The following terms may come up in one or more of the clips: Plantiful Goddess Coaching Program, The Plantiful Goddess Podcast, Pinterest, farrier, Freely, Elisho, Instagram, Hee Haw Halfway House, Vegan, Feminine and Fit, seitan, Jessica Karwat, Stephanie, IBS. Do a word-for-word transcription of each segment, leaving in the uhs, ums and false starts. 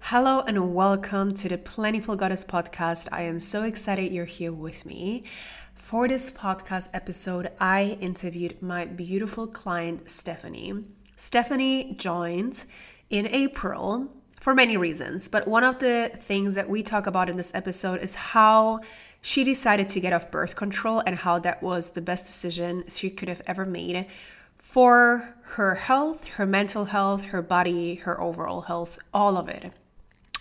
Hello and welcome to the Plantiful Goddess Podcast. I am so excited you're here with me. For this podcast episode, I interviewed my beautiful client, Stephanie. Stephanie joined in April for many reasons, but one of the things that we talk about in this episode is how she decided to get off birth control and how that was the best decision she could have ever made for her health, her mental health, her body, her overall health, all of it.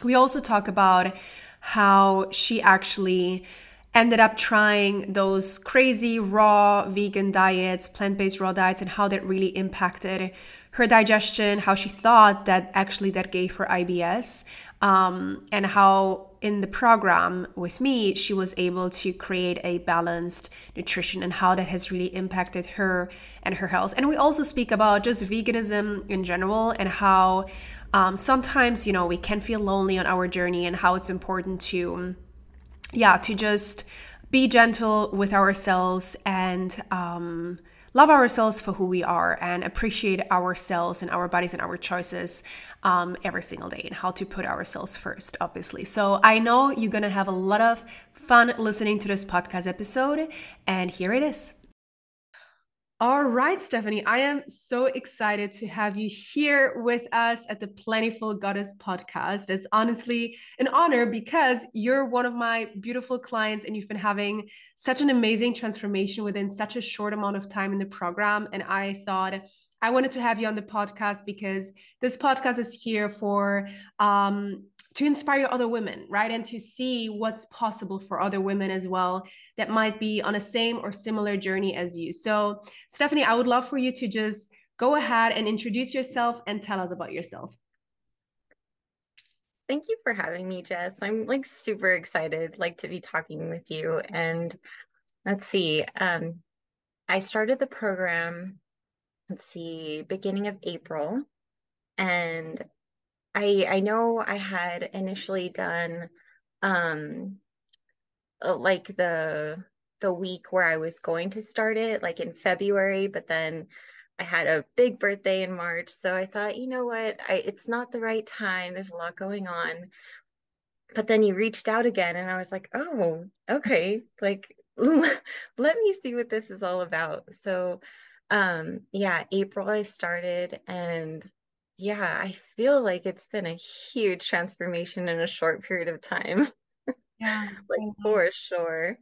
We also talk about how she actually ended up trying those crazy raw vegan diets, plant-based raw diets, and how that really impacted her digestion, how she thought that actually that gave her I B S, um, and how in the program with me, she was able to create a balanced nutrition and how that has really impacted her and her health. And we also speak about just veganism in general and how um, sometimes, you know, we can feel lonely on our journey and how it's important to yeah, to just be gentle with ourselves and um, love ourselves for who we are and appreciate ourselves and our bodies and our choices um, every single day, and how to put ourselves first, obviously. So I know you're going to have a lot of fun listening to this podcast episode, and here it is. All right, Stephanie, I am so excited to have you here with us at the Plantiful Goddess Podcast. It's honestly an honor because you're one of my beautiful clients and you've been having such an amazing transformation within such a short amount of time in the program. And I thought I wanted to have you on the podcast because this podcast is here for um, to inspire other women, right? And to see what's possible for other women as well that might be on a same or similar journey as you. So Stephanie, I would love for you to just go ahead and introduce yourself and tell us about yourself. Thank you for having me, Jess. I'm like super excited, like to be talking with you. And let's see, um, I started the program, let's see, beginning of April. And I, I know I had initially done um, like the the week where I was going to start it, like in February, but then I had a big birthday in March. So I thought, you know what, I, it's not the right time. There's a lot going on. But then you reached out again and I was like, oh, okay. Like, let me see what this is all about. So um, yeah, April I started, and yeah, I feel like it's been a huge transformation in a short period of time. Yeah, like for sure.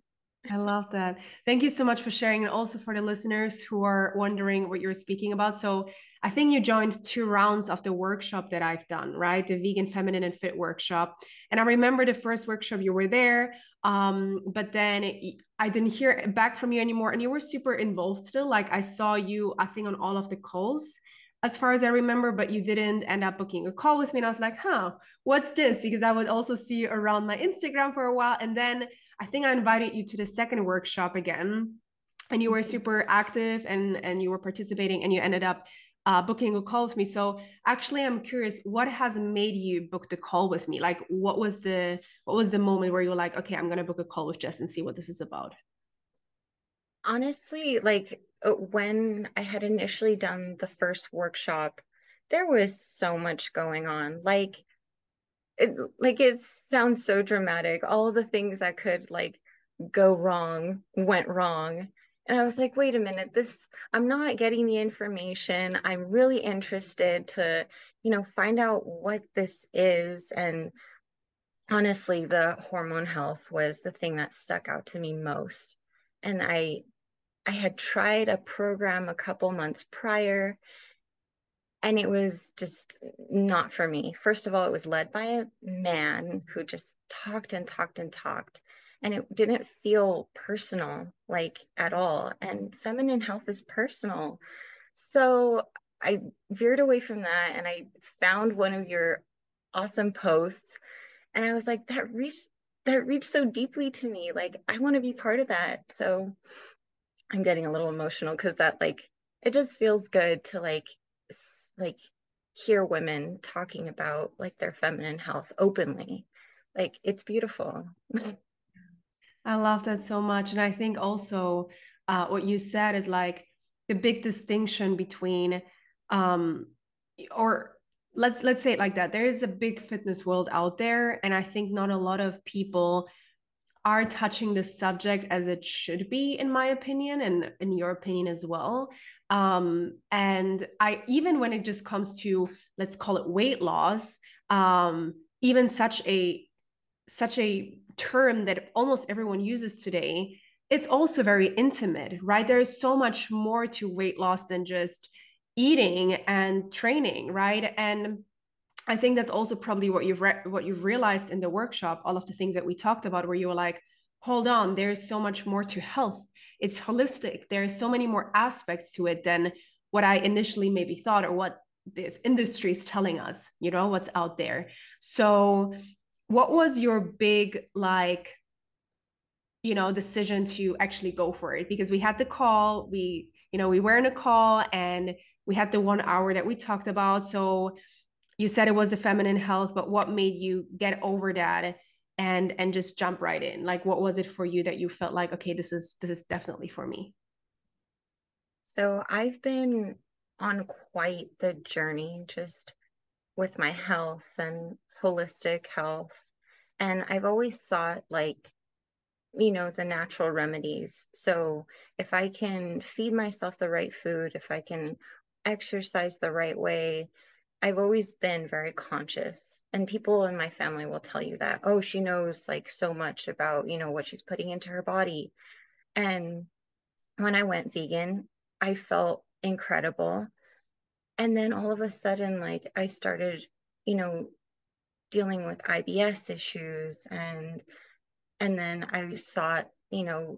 I love that. Thank you so much for sharing. And also for the listeners who are wondering what you're speaking about. So I think you joined two rounds of the workshop that I've done, right? The Vegan, Feminine and Fit workshop. And I remember the first workshop you were there, um, but then it, I didn't hear back from you anymore. And you were super involved still. Like I saw you, I think on all of the calls, as far as I remember, but you didn't end up booking a call with me. And I was like, huh, what's this? Because I would also see you around my Instagram for a while. And then I think I invited you to the second workshop again, and you were super active and, and you were participating, and you ended up uh, booking a call with me. So actually I'm curious, what has made you book the call with me? Like what was the, what was the moment where you were like, okay, I'm going to book a call with Jess and see what this is about? Honestly, like when I had initially done the first workshop, there was so much going on. Like, it, like it sounds so dramatic. All of the things that could like go wrong went wrong. And I was like, wait a minute, this, I'm not getting the information. I'm really interested to, you know, find out what this is. And honestly, the hormone health was the thing that stuck out to me most. And I, I had tried a program a couple months prior, and it was just not for me. First of all, it was led by a man who just talked and talked and talked, and it didn't feel personal, like at all. And feminine health is personal. So I veered away from that, and I found one of your awesome posts, and I was like, that reached that reached so deeply to me. Like, I want to be part of that. So I'm getting a little emotional because that, like, it just feels good to like, like hear women talking about like their feminine health openly. Like it's beautiful. I love that so much. And I think also uh, what you said is like the big distinction between um, or let's let's say it like that. There is a big fitness world out there, and I think not a lot of people are touching this subject as it should be, in my opinion, and in your opinion as well. Um, and I, even when it just comes to, let's call it weight loss, um, even such a, such a term that almost everyone uses today, it's also very intimate, right? There is so much more to weight loss than just eating and training, right? And I think that's also probably what you've re- what you've realized in the workshop, all of the things that we talked about, where you were like, hold on, there's so much more to health. It's holistic. There are so many more aspects to it than what I initially maybe thought, or what the industry is telling us, you know, what's out there. So what was your big, like, you know, decision to actually go for it? Because we had the call, we, you know, we were in a call and we had the one hour that we talked about. So you said it was the feminine health, but what made you get over that and, and just jump right in? Like, what was it for you that you felt like, okay, this is, this is definitely for me? So I've been on quite the journey just with my health and holistic health. And I've always sought, like, you know, the natural remedies. So if I can feed myself the right food, if I can exercise the right way, I've always been very conscious, and people in my family will tell you that, oh, she knows like so much about, you know, what she's putting into her body. And when I went vegan, I felt incredible. And then all of a sudden, like, I started, you know, dealing with I B S issues, and, and then I sought, you know,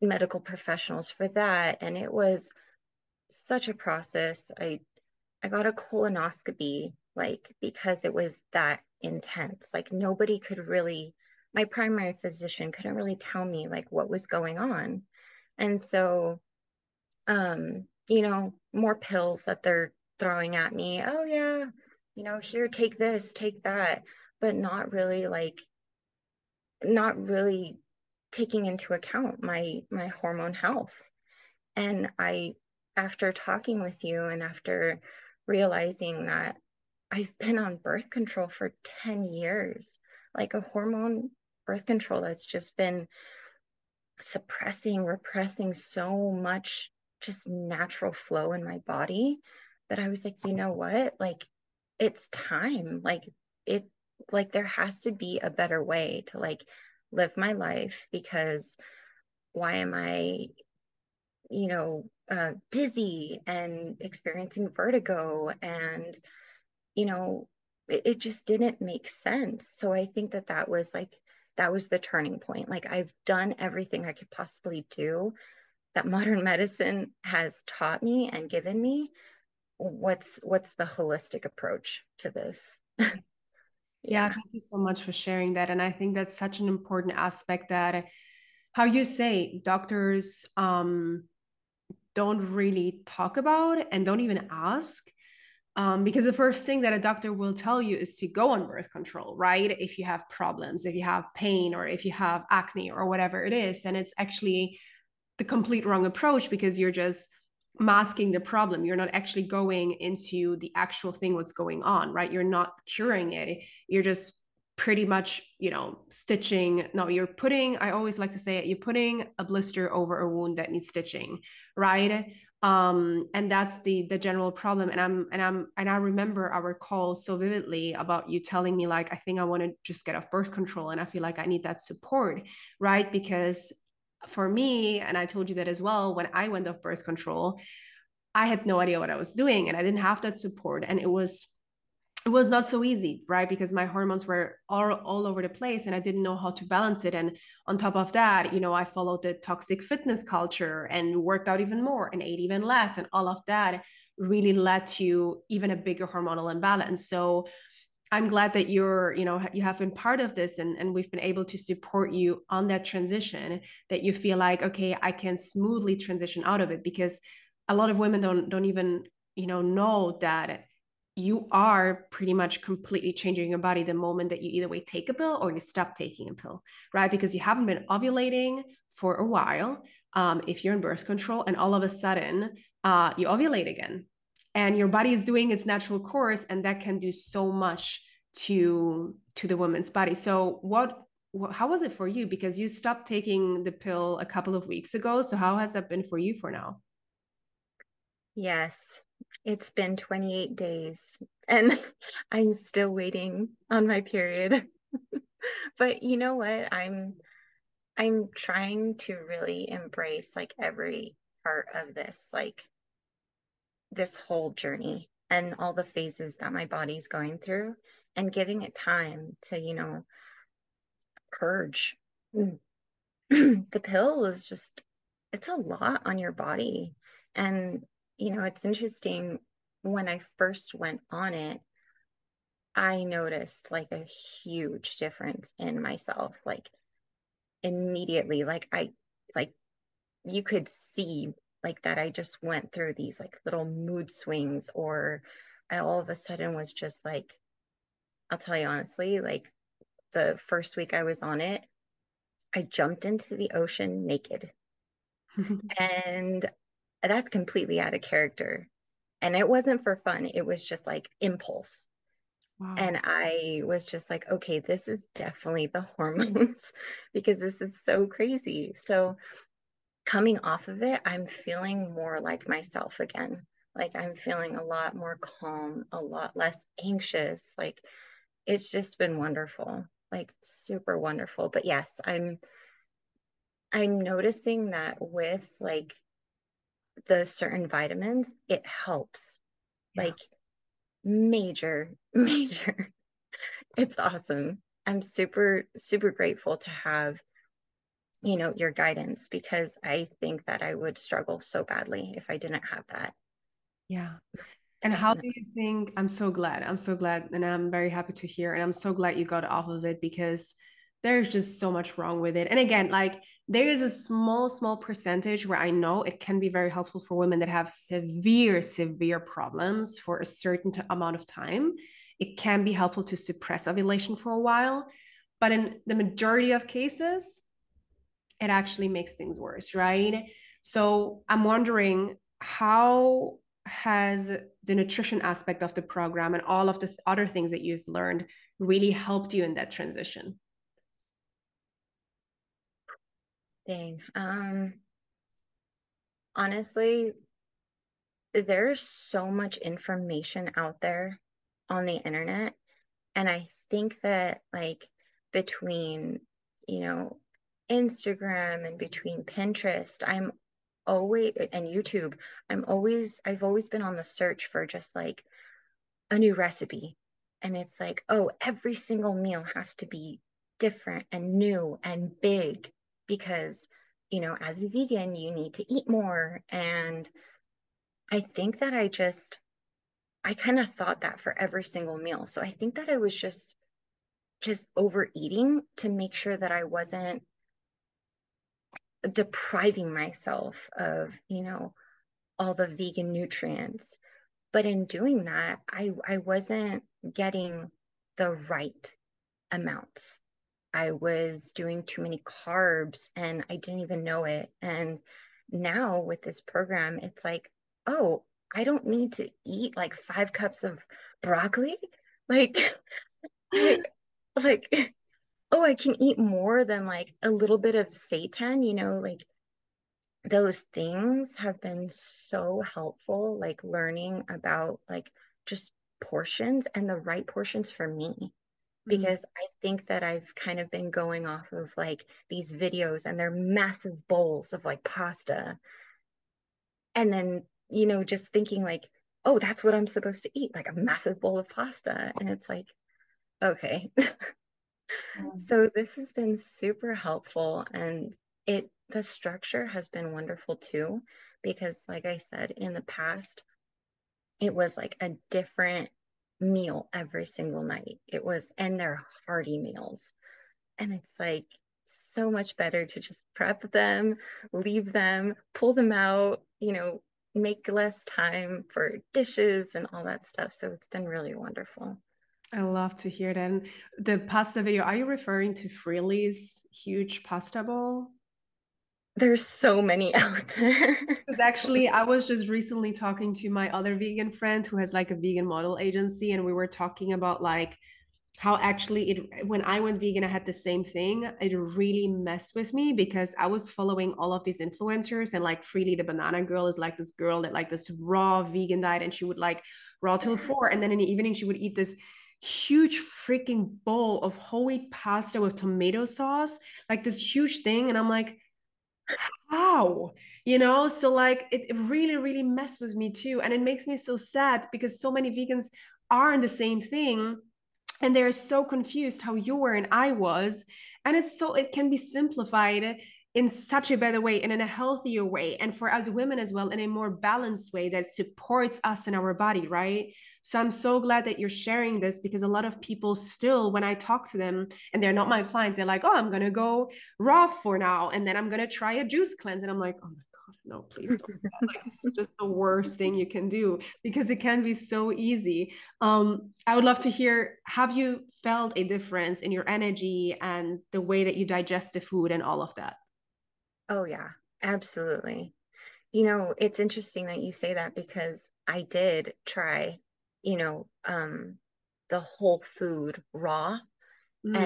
medical professionals for that. And it was such a process. I I got a colonoscopy, like, because it was that intense. Like, nobody could really, my primary physician couldn't really tell me like what was going on. And so, um, you know, more pills that they're throwing at me. Oh yeah, you know, here, take this, take that, but not really like, not really taking into account my, my hormone health. And I, after talking with you and after realizing that I've been on birth control for ten years, like a hormone birth control that's just been suppressing, repressing so much just natural flow in my body, that I was like, you know what, like, it's time, like it, like there has to be a better way to like live my life, because why am I, you know, Uh, dizzy and experiencing vertigo, and, you know, it, it just didn't make sense. So I think that that was like, that was the turning point. Like, I've done everything I could possibly do that modern medicine has taught me and given me. What's, what's the holistic approach to this? yeah. yeah. Thank you so much for sharing that. And I think that's such an important aspect that, how you say, doctors, um, don't really talk about and don't even ask, um, because the first thing that a doctor will tell you is to go on birth control, right? If you have problems, if you have pain, or if you have acne, or whatever it is. And it's actually the complete wrong approach, because you're just masking the problem. You're not actually going into the actual thing, what's going on, right? You're not curing it. You're just pretty much, you know, stitching. No, you're putting, I always like to say it, you're putting a blister over a wound that needs stitching, right? Um, and that's the, the general problem. And I'm, and I'm, and I remember our call so vividly about you telling me, like, I think I want to just get off birth control, and I feel like I need that support, right? Because for me, and I told you that as well, when I went off birth control, I had no idea what I was doing, and I didn't have that support. And it was It was not so easy, right? Because my hormones were all, all over the place, and I didn't know how to balance it. And on top of that, you know, I followed the toxic fitness culture and worked out even more and ate even less. And all of that really led to even a bigger hormonal imbalance. So I'm glad that you're, you know, you have been part of this, and, and we've been able to support you on that transition, that you feel like, okay, I can smoothly transition out of it. Because a lot of women don't, don't even, you know, know that you are pretty much completely changing your body the moment that you either way take a pill or you stop taking a pill, right? Because you haven't been ovulating for a while, um, if you're in birth control, and all of a sudden uh, you ovulate again. and your body is doing its natural course, and that can do so much to to the woman's body. So what how was it for you? Because you stopped taking the pill a couple of weeks ago. So how has that been for you for now? Yes, it's been twenty-eight days and I'm still waiting on my period. But you know what? I'm, I'm trying to really embrace like every part of this, like this whole journey and all the phases that my body's going through, and giving it time to, you know, purge. The pill is just, it's a lot on your body. And, you know, it's interesting, when I first went on it, I noticed like a huge difference in myself, like immediately, like I, like you could see like that I just went through these like little mood swings, or I all of a sudden was just like, I'll tell you honestly, like the first week I was on it, I jumped into the ocean naked. And that's completely out of character. And it wasn't for fun. It was just like impulse. Wow. And I was just like, okay, this is definitely the hormones, because this is so crazy. So coming off of it, I'm feeling more like myself again. Like I'm feeling a lot more calm, a lot less anxious. Like it's just been wonderful, like super wonderful. But yes, I'm, I'm noticing that with like the certain vitamins, it helps. Yeah. Like major, major. It's awesome. I'm super, super grateful to have, you know, your guidance, because I think that I would struggle so badly if I didn't have that. Yeah. And how do you think, I'm so glad, I'm so glad, and I'm very happy to hear, and I'm so glad you got off of it, because there's just so much wrong with it. And again, like there is a small, small percentage where I know it can be very helpful for women that have severe, severe problems for a certain t- amount of time. It can be helpful to suppress ovulation for a while, but in the majority of cases, it actually makes things worse, right? So I'm wondering, how has the nutrition aspect of the program and all of the th- other things that you've learned really helped you in that transition? Dang. Um, honestly, there's so much information out there on the internet. And I think that like between, you know, Instagram and between Pinterest, I'm always, and YouTube, I'm always, I've always been on the search for just like a new recipe. And it's like, oh, every single meal has to be different and new and big, because, you know, as a vegan, you need to eat more. And I think that I just, I kind of thought that for every single meal. So I think that I was just, just overeating to make sure that I wasn't depriving myself of, you know, all the vegan nutrients. But in doing that, I, I wasn't getting the right amounts. I was doing too many carbs and I didn't even know it. And now with this program, it's like, oh, I don't need to eat like five cups of broccoli. Like, like, like oh, I can eat more than like a little bit of seitan, you know, like those things have been so helpful, like learning about like just portions and the right portions for me, because mm-hmm. I think that I've kind of been going off of like these videos and they're massive bowls of like pasta. And then, you know, just thinking like, oh, that's what I'm supposed to eat, like a massive bowl of pasta. And it's like, okay. So this has been super helpful, and it, the structure has been wonderful too, because like I said, in the past, it was like a different meal every single night. It was, and they're hearty meals. And it's like so much better to just prep them, leave them, pull them out, you know, make less time for dishes and all that stuff. So it's been really wonderful. I love to hear that. And the pasta video, are you referring to Freely's huge pasta bowl? There's so many out there. Because actually, I was just recently talking to my other vegan friend who has like a vegan model agency, and we were talking about like how actually it, when I went vegan, I had the same thing. It really messed with me because I was following all of these influencers, and like Freely, the banana girl, is like this girl that like this raw vegan diet, and she would like raw till four. And then in the evening, she would eat this huge freaking bowl of whole wheat pasta with tomato sauce, like this huge thing. And I'm like, how, you know? So like, it, it really, really messed with me too. And it makes me so sad because so many vegans are in the same thing. And they're so confused how you were and I was. And it's so, it can be simplified in such a better way and in a healthier way. And for us women as well, in a more balanced way that supports us in our body, right? So I'm so glad that you're sharing this, because a lot of people still, when I talk to them and they're not my clients, they're like, oh, I'm going to go raw for now. And then I'm going to try a juice cleanse. And I'm like, oh my God, no, please don't do that. Like, this is just the worst thing you can do, because it can be so easy. Um, I would love to hear, have you felt a difference in your energy and the way that you digest the food and all of that? Oh yeah, absolutely. You know, it's interesting that you say that, because I did try, you know, um, the whole food raw, mm.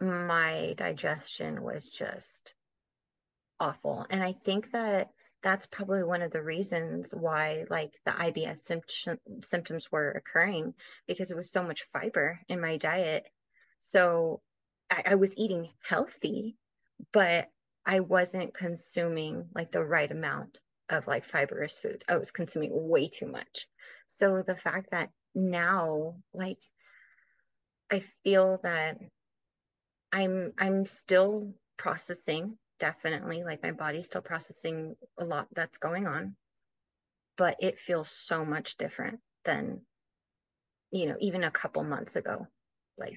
and my digestion was just awful. And I think that that's probably one of the reasons why like the I B S symptom, symptoms were occurring, because it was so much fiber in my diet. So I, I was eating healthy, but I wasn't consuming like the right amount of like fibrous foods. I was consuming way too much. So the fact that now, like, I feel that I'm, I'm still processing, definitely, like my body's still processing a lot that's going on, but it feels so much different than, you know, even a couple months ago, like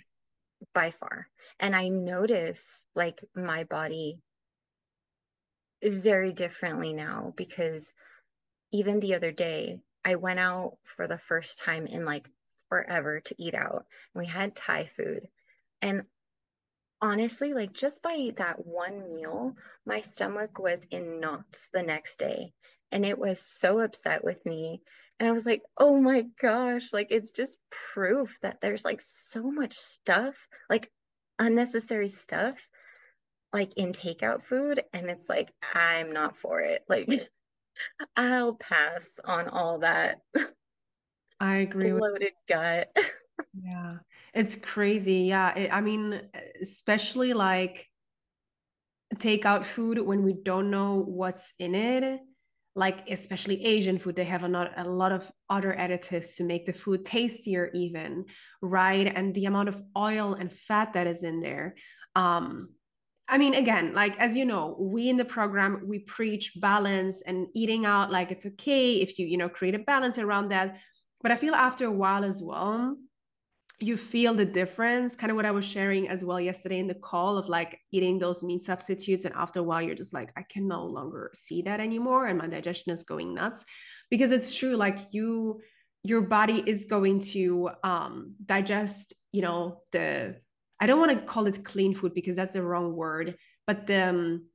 by far. And I notice like my body very differently now, because even the other day I went out for the first time in like forever to eat out. We had Thai food, and honestly, like just by that one meal, my stomach was in knots the next day, and it was so upset with me. And I was like, oh my gosh, like it's just proof that there's like so much stuff, like unnecessary stuff, like in takeout food. And it's like, I'm not for it. Like I'll pass on all that. I agree. Bloated gut. Yeah. It's crazy. Yeah. It, I mean, especially like takeout food when we don't know what's in it, like especially Asian food, they have a lot, a lot of other additives to make the food tastier even. Right. And the amount of oil and fat that is in there. Um, I mean, again, like, as you know, we in the program, we preach balance and eating out, like it's okay if you, you know, create a balance around that. But I feel after a while as well, you feel the difference, kind of what I was sharing as well yesterday in the call of like eating those meat substitutes. And after a while, you're just like, I can no longer see that anymore. And my digestion is going nuts, because it's true. Like you, your body is going to um, digest, you know, the I don't want to call it clean food because that's the wrong word, but um,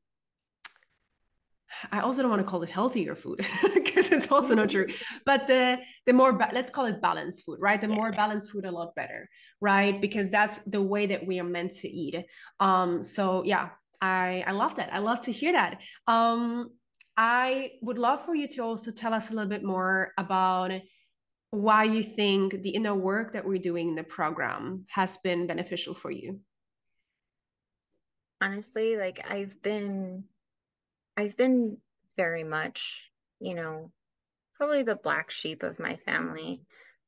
I also don't want to call it healthier food because it's also not true, but the, the more, ba- let's call it balanced food, right? The yeah. more balanced food, a lot better, right? Because that's the way that we are meant to eat. Um, so yeah, I, I love that. I love to hear that. Um, I would love for you to also tell us a little bit more about why you think the inner work that we're doing in the program has been beneficial for you. Honestly, like I've been, I've been very much, you know, probably the black sheep of my family.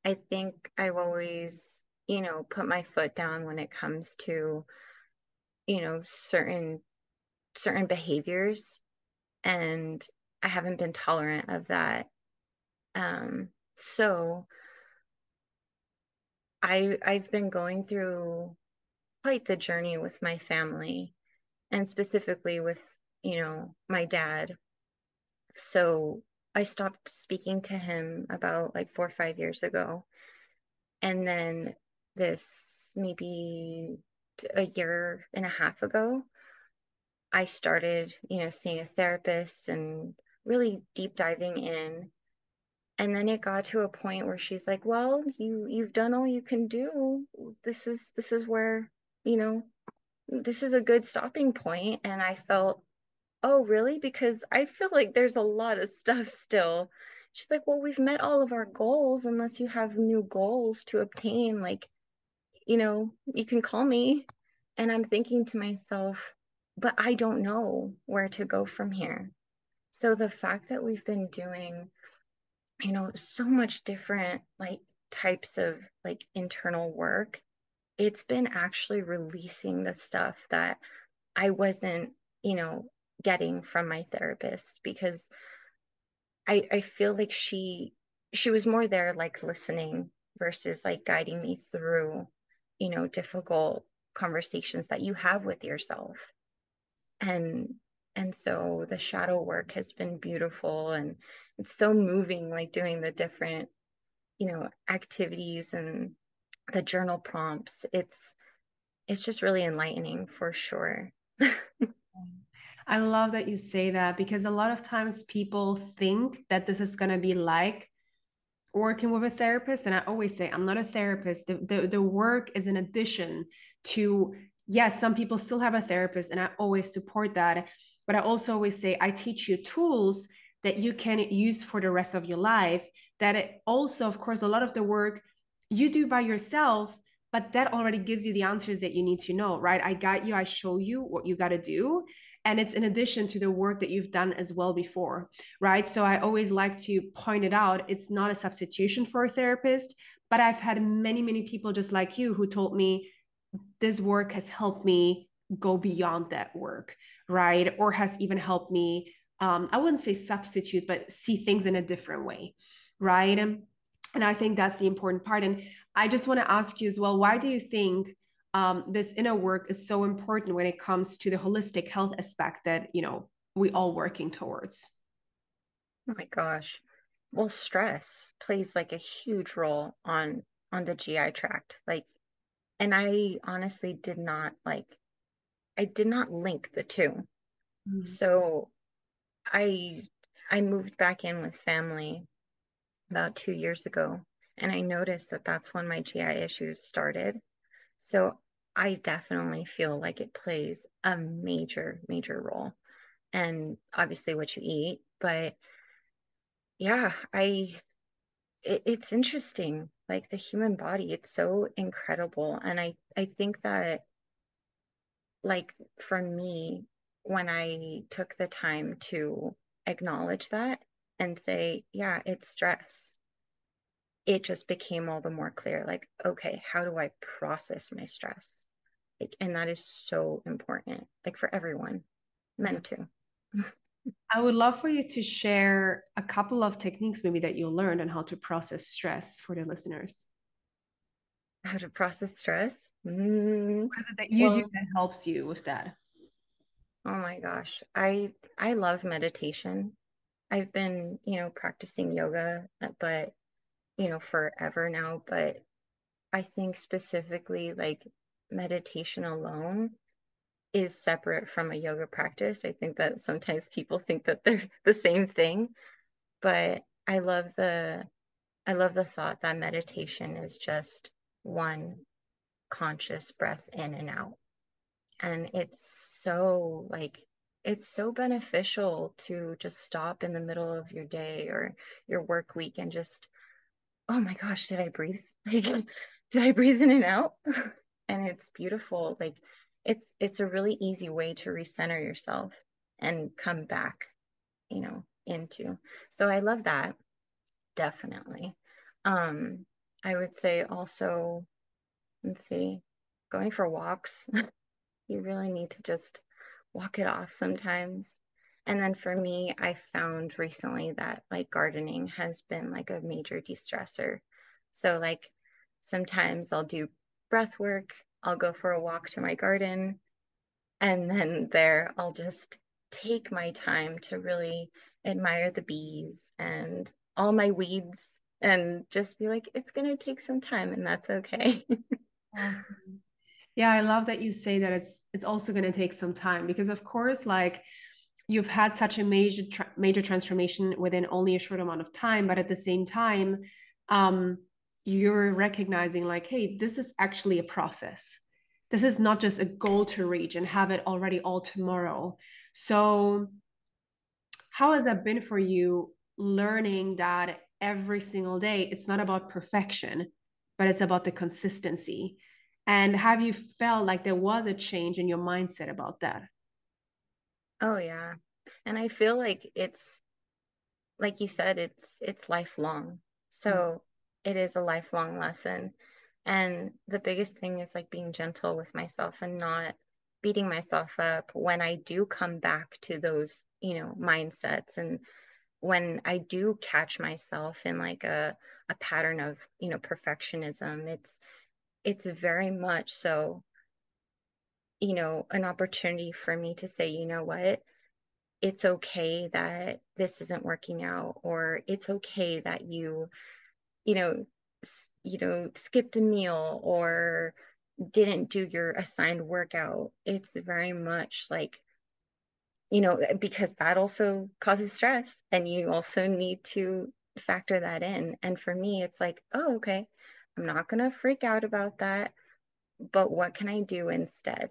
I think I've always, you know, put my foot down when it comes to, you know, certain, certain behaviors, and I haven't been tolerant of that. Um, So I, I've been going through quite the journey with my family, and specifically with, you know, my dad. So I stopped speaking to him about like four or five years ago. And then this maybe a year and a half ago, I started, you know, seeing a therapist and really deep diving in. And then it got to a point where she's like, well, you, you've done all you can do. This is, this is where, you know, this is a good stopping point. And I felt, oh, really? Because I feel like there's a lot of stuff still. She's like, well, we've met all of our goals unless you have new goals to obtain. Like, you know, you can call me. And I'm thinking to myself, but I don't know where to go from here. So the fact that we've been doing, you know, so much different like types of like internal work, it's been actually releasing the stuff that I wasn't, you know, getting from my therapist, because I, I feel like she, she was more there like listening versus like guiding me through, you know, difficult conversations that you have with yourself. And, and so the shadow work has been beautiful, and it's so moving, like doing the different, you know, activities and the journal prompts. It's, it's just really enlightening for sure. I love that you say that, because a lot of times people think that this is going to be like working with a therapist. And I always say, I'm not a therapist. The, the, the work is an addition to, yes, some people still have a therapist, and I always support that. But I also always say, I teach you tools that you can use for the rest of your life. That it also, of course, a lot of the work you do by yourself, but that already gives you the answers that you need to know, right? I got you, I show you what you got to do. And it's in addition to the work that you've done as well before, right? So I always like to point it out. It's not a substitution for a therapist, but I've had many, many people just like you who told me this work has helped me go beyond that work, right? Or has even helped me, um, I wouldn't say substitute, but see things in a different way, right? And I think that's the important part. And I just want to ask you as well, why do you think um, this inner work is so important when it comes to the holistic health aspect that, you know, we all working towards? Oh my gosh. Well, stress plays like a huge role on, on the G I tract. Like, and I honestly did not like, I did not link the two. Mm-hmm. So I, I moved back in with family about two years ago. And I noticed that that's when my G I issues started. So I definitely feel like it plays a major, major role, and obviously what you eat, but yeah, I, it, it's interesting. Like the human body, it's so incredible. And I, I think that like for me, when I took the time to acknowledge that and say, yeah, it's stress, it just became all the more clear, like, okay, how do I process my stress? Like, and that is so important, like for everyone, men too. I would love for you to share a couple of techniques maybe that you learned on how to process stress for the listeners. How to process stress? Mm-hmm. What is it that you well, do that helps you with that? Oh my gosh. I, I love meditation. I've been, you know, practicing yoga, but you know, forever now, but I think specifically like meditation alone is separate from a yoga practice. I think that sometimes people think that they're the same thing, but I love the, I love the thought that meditation is just one conscious breath in and out. And it's so like, it's so beneficial to just stop in the middle of your day or your work week and just, oh my gosh, did I breathe? Like, did I breathe in and out? And it's beautiful. Like it's, it's a really easy way to recenter yourself and come back, you know, into, so I love that. Definitely. Um, I would say also, let's see, going for walks, you really need to just walk it off sometimes. And then for me, I found recently that like gardening has been like a major de-stressor. So like sometimes I'll do breath work, I'll go for a walk to my garden, and then there I'll just take my time to really admire the bees and all my weeds and just be like, it's going to take some time and that's okay. Yeah, I love that you say that it's it's also going to take some time, because of course, like, you've had such a major tra- major transformation within only a short amount of time, but at the same time, um, you're recognizing like, hey, this is actually a process. This is not just a goal to reach and have it already all tomorrow. So how has that been for you, learning that every single day, it's not about perfection, but it's about the consistency? And have you felt like there was a change in your mindset about that? Oh yeah. And I feel like it's, like you said, it's, it's lifelong. So mm-hmm. It is a lifelong lesson. And the biggest thing is like being gentle with myself and not beating myself up when I do come back to those, you know, mindsets. And when I do catch myself in like a, a pattern of, you know, perfectionism, it's, it's very much so, you know, an opportunity for me to say, you know what, it's okay that this isn't working out, or it's okay that you, you know, s- you know, skipped a meal or didn't do your assigned workout. It's very much like, you know, because that also causes stress, and you also need to factor that in. And for me, it's like, oh, okay, I'm not going to freak out about that, but what can I do instead?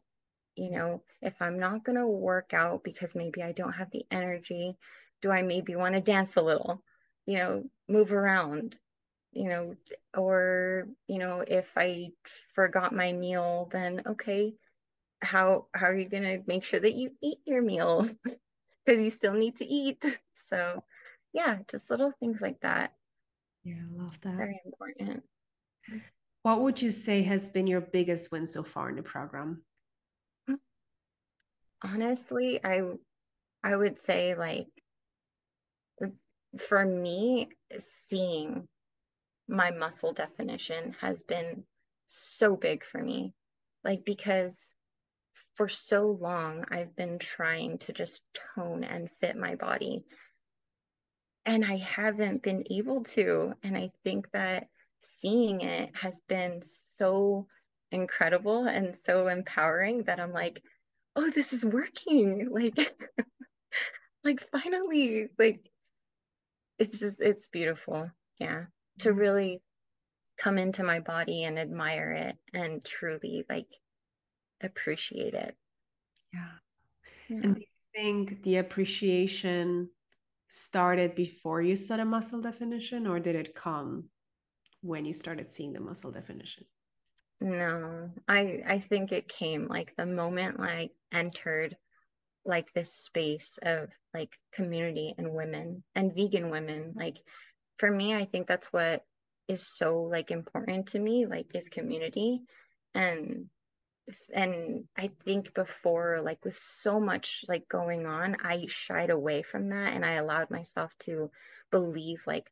You know, if I'm not going to work out because maybe I don't have the energy, do I maybe want to dance a little, you know, move around, you know, or, you know, if I forgot my meal, then okay, how how are you going to make sure that you eat your meal? Because you still need to eat. So yeah, just little things like that. Yeah, I love that. It's very important. What would you say has been your biggest win so far in the program? Honestly, I I would say, like, for me, seeing my muscle definition has been so big for me. Like, because for so long, I've been trying to just tone and fit my body, and I haven't been able to. And I think that seeing it has been so incredible and so empowering that I'm like, oh, this is working. Like, like finally, like, it's just, it's beautiful. Yeah. To really come into my body and admire it and truly like appreciate it. Yeah. yeah. And do you think the appreciation started before you saw the muscle definition, or did it come when you started seeing the muscle definition? No, I, I think it came like the moment like entered like this space of like community and women and vegan women. Like, for me, I think that's what is so like important to me, like, is community. And, and I think before, like, with so much like going on, I shied away from that. And I allowed myself to believe like,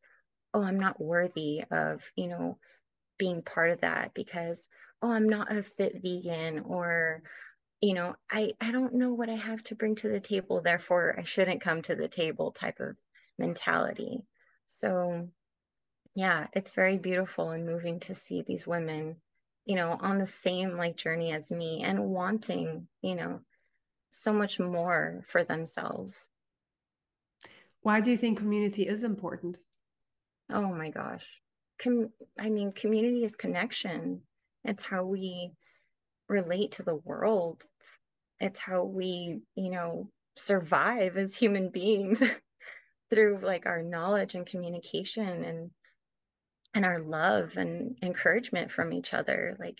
oh, I'm not worthy of, you know, being part of that because, oh, I'm not a fit vegan, or, you know, I, I don't know what I have to bring to the table, therefore I shouldn't come to the table type of mentality. So yeah, it's very beautiful and moving to see these women, you know, on the same like journey as me and wanting, you know, so much more for themselves. Why do you think community is important? Oh my gosh. Com- I mean, community is connection. It's how we relate to the world. It's, it's how we, you know, survive as human beings through like our knowledge and communication and, and our love and encouragement from each other. Like,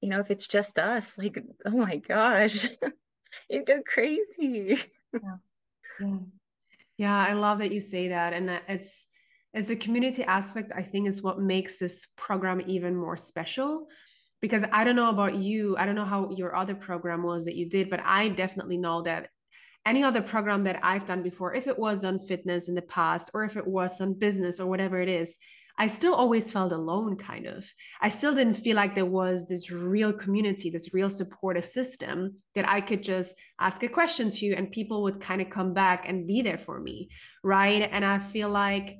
you know, if it's just us, like, oh my gosh, it'd go crazy. Yeah. Yeah. yeah. I love that you say that. And it's, As a community aspect, I think is what makes this program even more special, because I don't know about you. I don't know how your other program was that you did, but I definitely know that any other program that I've done before, if it was on fitness in the past, or if it was on business or whatever it is, I still always felt alone, kind of. I still didn't feel like there was this real community, this real supportive system that I could just ask a question to and people would kind of come back and be there for me, right? And I feel like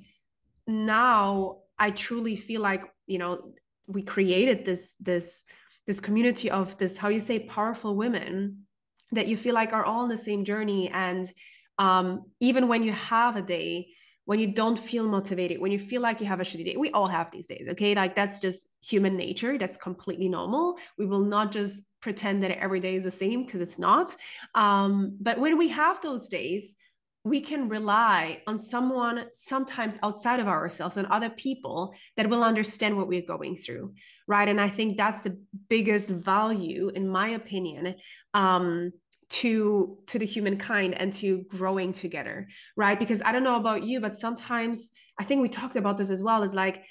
now I truly feel like, you know, we created this, this this community of this, how you say, powerful women that you feel like are all on the same journey. And um, even when you have a day when you don't feel motivated, when you feel like you have a shitty day, we all have these days, okay? Like that's just human nature. That's completely normal. We will not just pretend that every day is the same because it's not. Um, but when we have those days, we can rely on someone sometimes outside of ourselves and other people that will understand what we're going through, right? And I think that's the biggest value, in my opinion, um, to, to the humankind and to growing together, right? Because I don't know about you, but sometimes, I think we talked about this as well, is like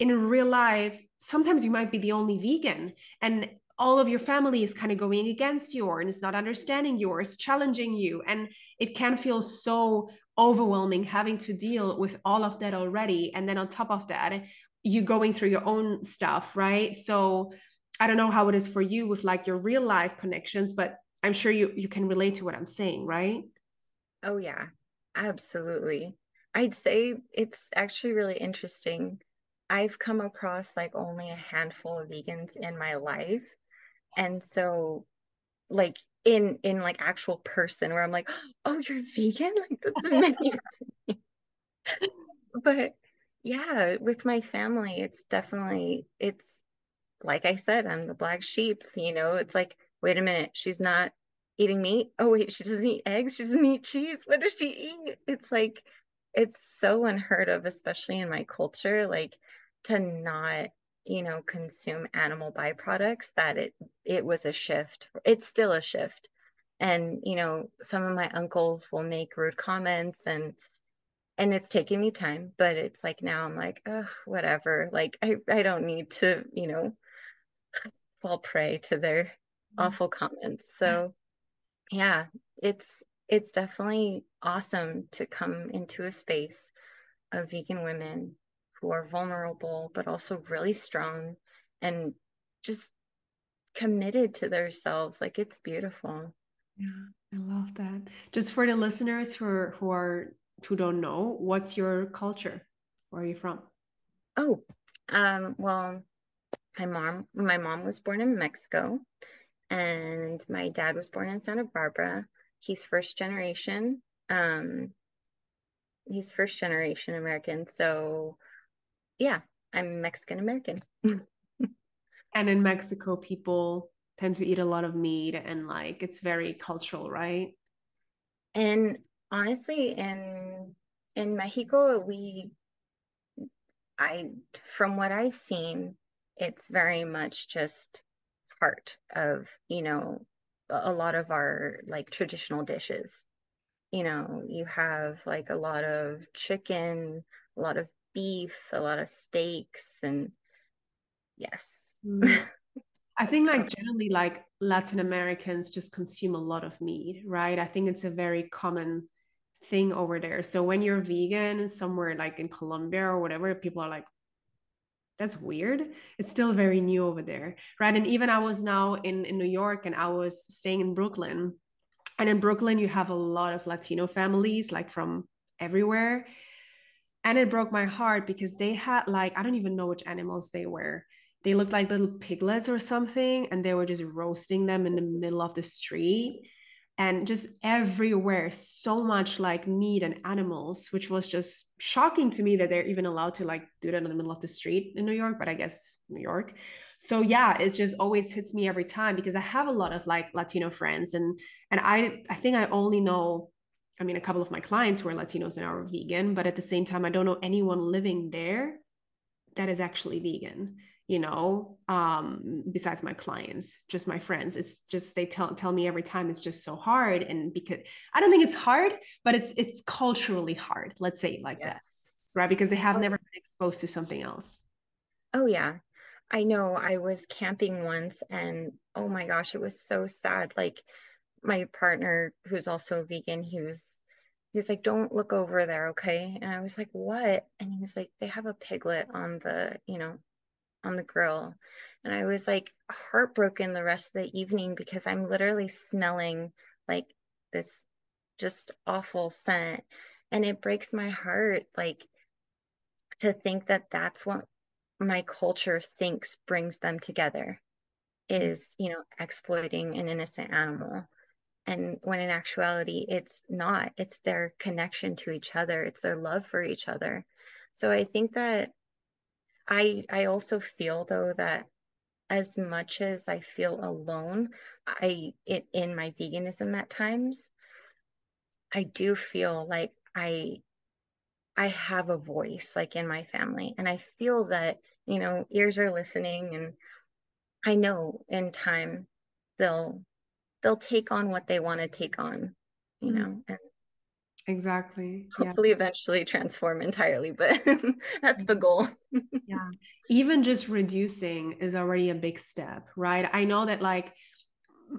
in real life, sometimes you might be the only vegan and all of your family is kind of going against you, or and it's not understanding you, or it's challenging you. And it can feel so overwhelming having to deal with all of that already. And then on top of that, you're going through your own stuff, right? So I don't know how it is for you with like your real life connections, but I'm sure you, you can relate to what I'm saying, right? Oh yeah, absolutely. I'd say it's actually really interesting. I've come across like only a handful of vegans in my life. And so like in, in like actual person where I'm like, oh, you're vegan? Like that's amazing. But yeah, with my family, it's definitely, it's like I said, I'm the black sheep, you know, it's like, wait a minute, she's not eating meat. Oh wait, she doesn't eat eggs. She doesn't eat cheese. What does she eat? It's like, it's so unheard of, especially in my culture, like to not, you know, consume animal byproducts, that it, it was a shift. It's still a shift. And, you know, some of my uncles will make rude comments and, and it's taken me time, but it's like, now I'm like, oh, whatever. Like, I, I don't need to, you know, fall prey to their mm-hmm. awful comments. So yeah, it's, it's definitely awesome to come into a space of vegan women who are vulnerable, but also really strong and just committed to themselves. Like it's beautiful. Yeah, I love that. Just for the listeners who are, who are, who don't know, what's your culture? Where are you from? Oh, um, well, my mom, my mom was born in Mexico and my dad was born in Santa Barbara. He's first generation. Um, he's first generation American. So yeah, I'm Mexican American. And in Mexico, people tend to eat a lot of meat and like, it's very cultural, right? And honestly, in, in Mexico, we, I, from what I've seen, it's very much just part of, you know, a lot of our like traditional dishes. You know, you have like a lot of chicken, a lot of beef, a lot of steaks, and yes. I think like generally like Latin Americans just consume a lot of meat, right? I think it's a very common thing over there. So when you're vegan somewhere like in Colombia or whatever, people are like, that's weird. It's still very new over there, right? And even I was now in, in New York and I was staying in Brooklyn. And in Brooklyn, you have a lot of Latino families, like from everywhere. And it broke my heart because they had like, I don't even know which animals they were. They looked like little piglets or something. And they were just roasting them in the middle of the street. And just everywhere, so much like meat and animals, which was just shocking to me that they're even allowed to like do that in the middle of the street in New York, but I guess New York. So yeah, it just always hits me every time because I have a lot of like Latino friends and, and I, I think I only know, I mean, a couple of my clients who are Latinos and are vegan, but at the same time, I don't know anyone living there that is actually vegan. You know, um, besides my clients, just my friends, it's just, they tell, tell me every time it's just so hard. And because I don't think it's hard, but it's, it's culturally hard. Let's say it like yes. that, right? Because they have oh. never been exposed to something else. Oh yeah. I know I was camping once and oh my gosh, it was so sad. Like my partner who's also vegan, he was, he was like, don't look over there. Okay. And I was like, what? And he was like, they have a piglet on the, you know, on the grill. And I was like heartbroken the rest of the evening because I'm literally smelling like this just awful scent. And it breaks my heart, like to think that that's what my culture thinks brings them together. is, you know, exploiting an innocent animal. And when in actuality, it's not, it's their connection to each other. It's their love for each other. So I think that I, I also feel though, that as much as I feel alone, I, it, in my veganism at times, I do feel like I, I have a voice, like in my family. And I feel that, you know, ears are listening, and I know in time they'll, they'll take on what they want to take on, you know, and exactly. Hopefully yeah. eventually transform entirely, but that's the goal. Yeah. Even just reducing is already a big step, right? I know that, like,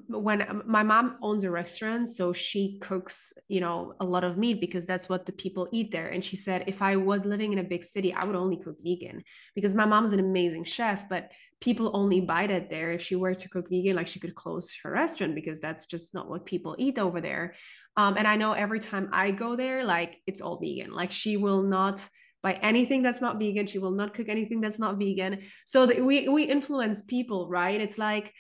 when my mom owns a restaurant, so she cooks, you know, a lot of meat because that's what the people eat there. And she said, if I was living in a big city, I would only cook vegan, because my mom's an amazing chef, but people only buy that there. If she were to cook vegan, like, she could close her restaurant because that's just not what people eat over there. Um, and I know every time I go there, like, it's all vegan. Like, she will not buy anything that's not vegan. She will not cook anything that's not vegan. So that we, we influence people, right? It's like,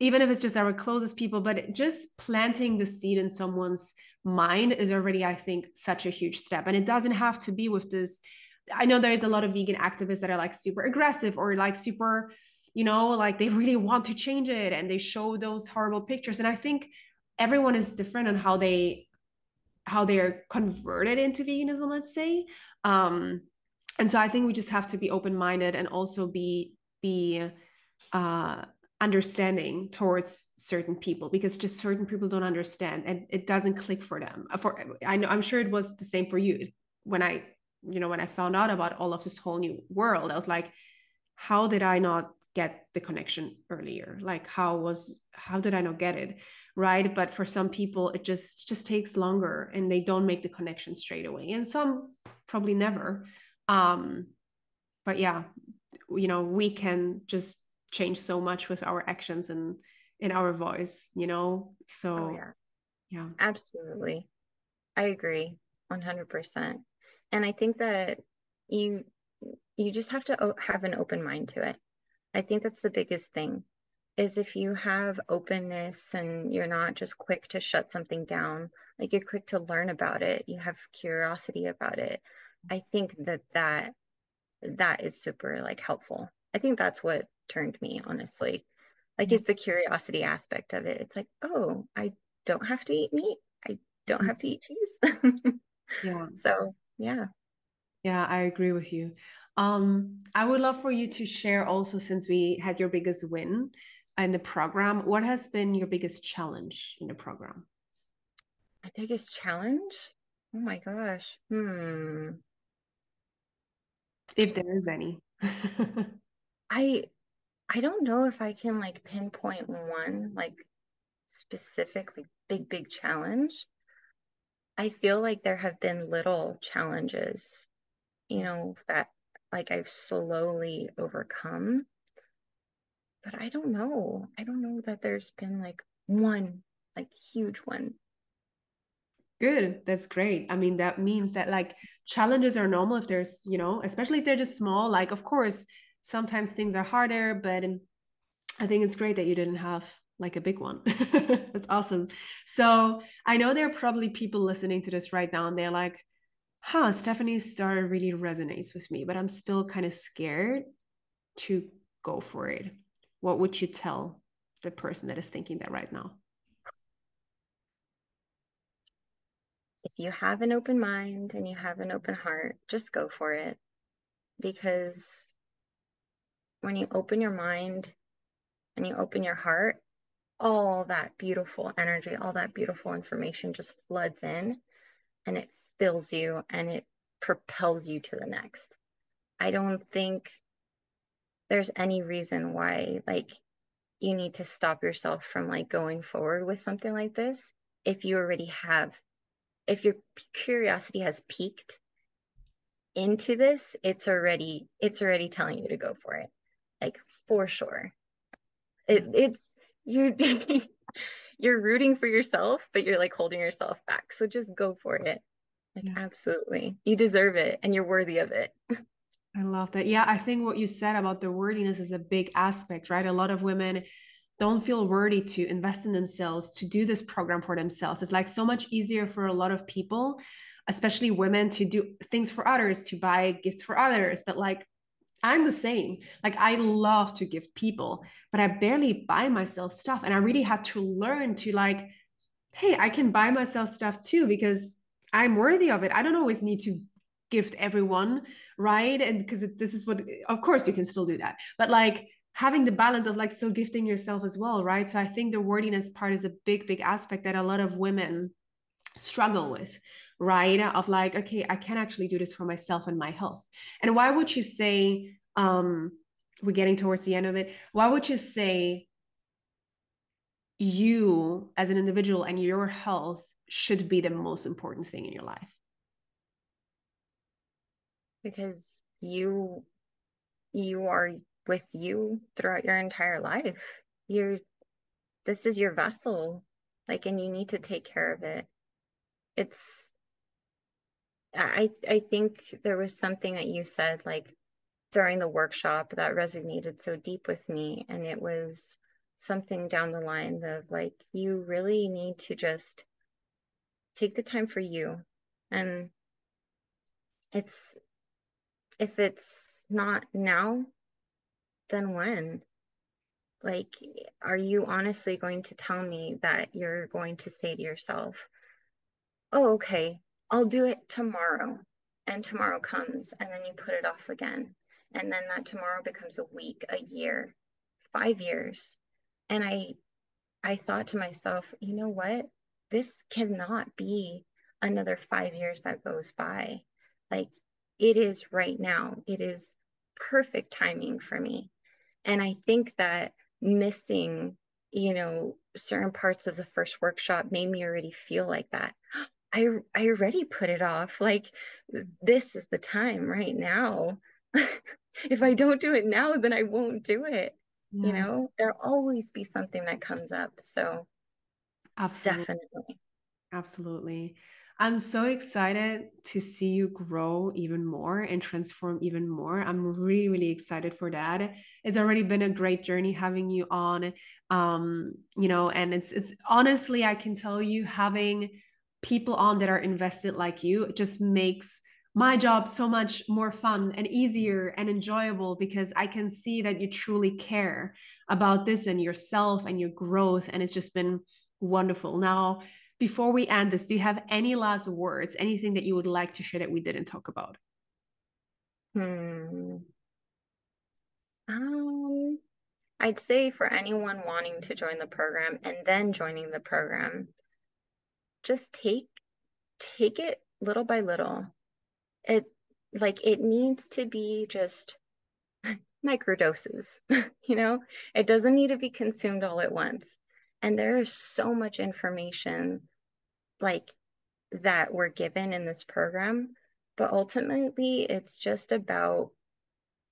even if it's just our closest people, but just planting the seed in someone's mind is already, I think, such a huge step. And it doesn't have to be with this. I know there is a lot of vegan activists that are like super aggressive, or like super, you know, like they really want to change it, and they show those horrible pictures. And I think everyone is different on how they, how they're converted into veganism, let's say. Um, and so I think we just have to be open-minded, and also be, be, uh, understanding towards certain people, because just certain people don't understand, and it doesn't click for them. For I know, I'm sure it was the same for you. When I, you know, when I found out about all of this whole new world, I was like, how did I not get the connection earlier? Like, how was, how did I not get it? Right. But for some people, it just, just takes longer, and they don't make the connection straight away. And some probably never. Um, but yeah, you know, we can just change so much with our actions and in our voice, you know? So oh, yeah. yeah, absolutely. I agree one hundred percent. And I think that you, you just have to have an open mind to it. I think that's the biggest thing, is if you have openness and you're not just quick to shut something down, like, you're quick to learn about it, you have curiosity about it. I think that that, that is super, like, helpful. I think that's what turned me, honestly, like, is the curiosity aspect of it. It's like, oh, I don't have to eat meat, I don't have to eat cheese. Yeah. So yeah. Yeah, I agree with you. Um, I would love for you to share also, since we had your biggest win in the program, what has been your biggest challenge in the program? My biggest challenge? Oh my gosh. Hmm. If there is any. I I don't know if I can, like, pinpoint one, like, specific, like, big, big challenge. I feel like there have been little challenges, you know, that, like, I've slowly overcome, but I don't know. I don't know that there's been, like, one, like, huge one. Good. That's great. I mean, that means that, like, challenges are normal if there's, you know, especially if they're just small, like, of course, sometimes things are harder, but I think it's great that you didn't have, like, a big one. That's awesome. So I know there are probably people listening to this right now, and they're like, huh, Stephanie's story really resonates with me, but I'm still kind of scared to go for it. What would you tell the person that is thinking that right now? If you have an open mind and you have an open heart, just go for it. Because when you open your mind and you open your heart, all that beautiful energy, all that beautiful information just floods in, and it fills you, and it propels you to the next. I don't think there's any reason why, like, you need to stop yourself from, like, going forward with something like this. If you already have, if your curiosity has peaked into this, it's already, it's already telling you to go for it. Like, for sure. It, it's, you're, you're rooting for yourself, but you're, like, holding yourself back. So just go for it. Like, yeah. Absolutely. You deserve it, and you're worthy of it. I love that. Yeah. I think what you said about the worthiness is a big aspect, right? A lot of women don't feel worthy to invest in themselves, to do this program for themselves. It's like so much easier for a lot of people, especially women, to do things for others, to buy gifts for others. But like, I'm the same. Like, I love to give people, but I barely buy myself stuff. And I really had to learn to like, hey, I can buy myself stuff too, because I'm worthy of it. I don't always need to gift everyone, right? And because this is what, of course you can still do that, but like having the balance of like still gifting yourself as well, right? So I think the worthiness part is a big, big aspect that a lot of women struggle with, right? Of like, okay, I can actually do this for myself and my health. And why would you say, um, we're getting towards the end of it, why would you say you as an individual and your health should be the most important thing in your life? Because you, you are with you throughout your entire life. You're, this is your vessel, like, and you need to take care of it. It's, I, I think there was something that you said, like, during the workshop that resonated so deep with me. And it was something down the line of like, you really need to just take the time for you. And it's, if it's not now, then when? Like, are you honestly going to tell me that you're going to say to yourself, oh, okay, I'll do it tomorrow, and tomorrow comes, and then you put it off again, and then that tomorrow becomes a week, a year, five years. And I, I thought to myself, you know what? This cannot be another five years that goes by. Like, it is right now. It is perfect timing for me. And I think that missing, you know, certain parts of the first workshop made me already feel like that. I, I already put it off. Like, this is the time right now. If I don't do it now, then I won't do it. Yeah. You know, there'll always be something that comes up. So absolutely. Definitely. Absolutely. I'm so excited to see you grow even more and transform even more. I'm really, really excited for that. It's already been a great journey having you on, um, you know, and it's, it's honestly, I can tell you, having people on that are invested like you, it just makes my job so much more fun and easier and enjoyable, because I can see that you truly care about this and yourself and your growth. And it's just been wonderful. Now, before we end this, do you have any last words, anything that you would like to share that we didn't talk about? Hmm. Um, I'd say for anyone wanting to join the program and then joining the program, just take, take it little by little. It, like, it needs to be just microdoses, you know, it doesn't need to be consumed all at once. And there is so much information like that we're given in this program, but ultimately it's just about,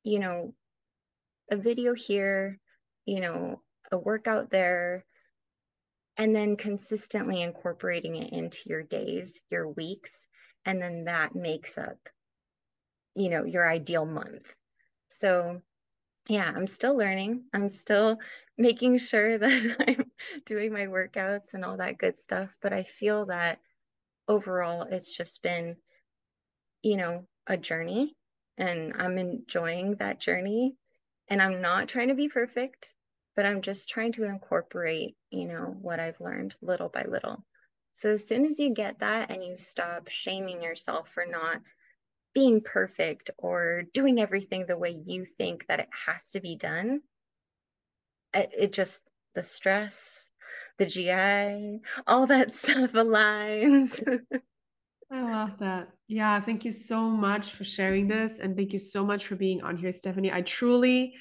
you know, a video here, you know, a workout there, and then consistently incorporating it into your days, your weeks, and then that makes up, you know, your ideal month. So yeah, I'm still learning. I'm still making sure that I'm doing my workouts and all that good stuff. But I feel that overall, it's just been, you know, a journey, and I'm enjoying that journey, and I'm not trying to be perfect, but I'm just trying to incorporate, you know, what I've learned little by little. So as soon as you get that and you stop shaming yourself for not being perfect or doing everything the way you think that it has to be done, it, it just, the stress, the G I, all that stuff aligns. I love that. Yeah. Thank you so much for sharing this. And thank you so much for being on here, Stephanie. I truly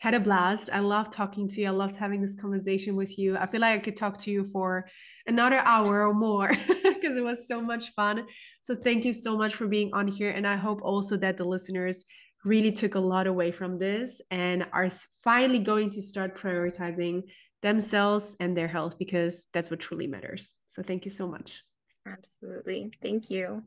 had a blast. I loved talking to you. I loved having this conversation with you. I feel like I could talk to you for another hour or more. Because it was so much fun. So thank you so much for being on here. And I hope also that the listeners really took a lot away from this and are finally going to start prioritizing themselves and their health, because that's what truly matters. So thank you so much. Absolutely. Thank you.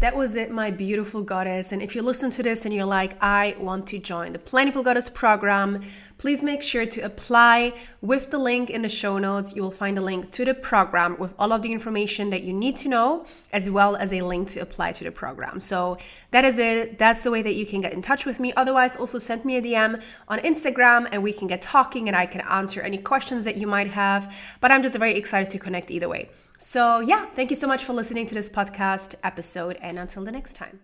That was it, my beautiful goddess. And if you listen to this and you're like, I want to join the Plantiful Goddess program, please make sure to apply with the link in the show notes. You will find a link to the program with all of the information that you need to know, as well as a link to apply to the program. So that is it. That's the way that you can get in touch with me. Otherwise, also send me a D M on Instagram and we can get talking and I can answer any questions that you might have. But I'm just very excited to connect either way. So yeah, thank you so much for listening to this podcast episode. And until the next time.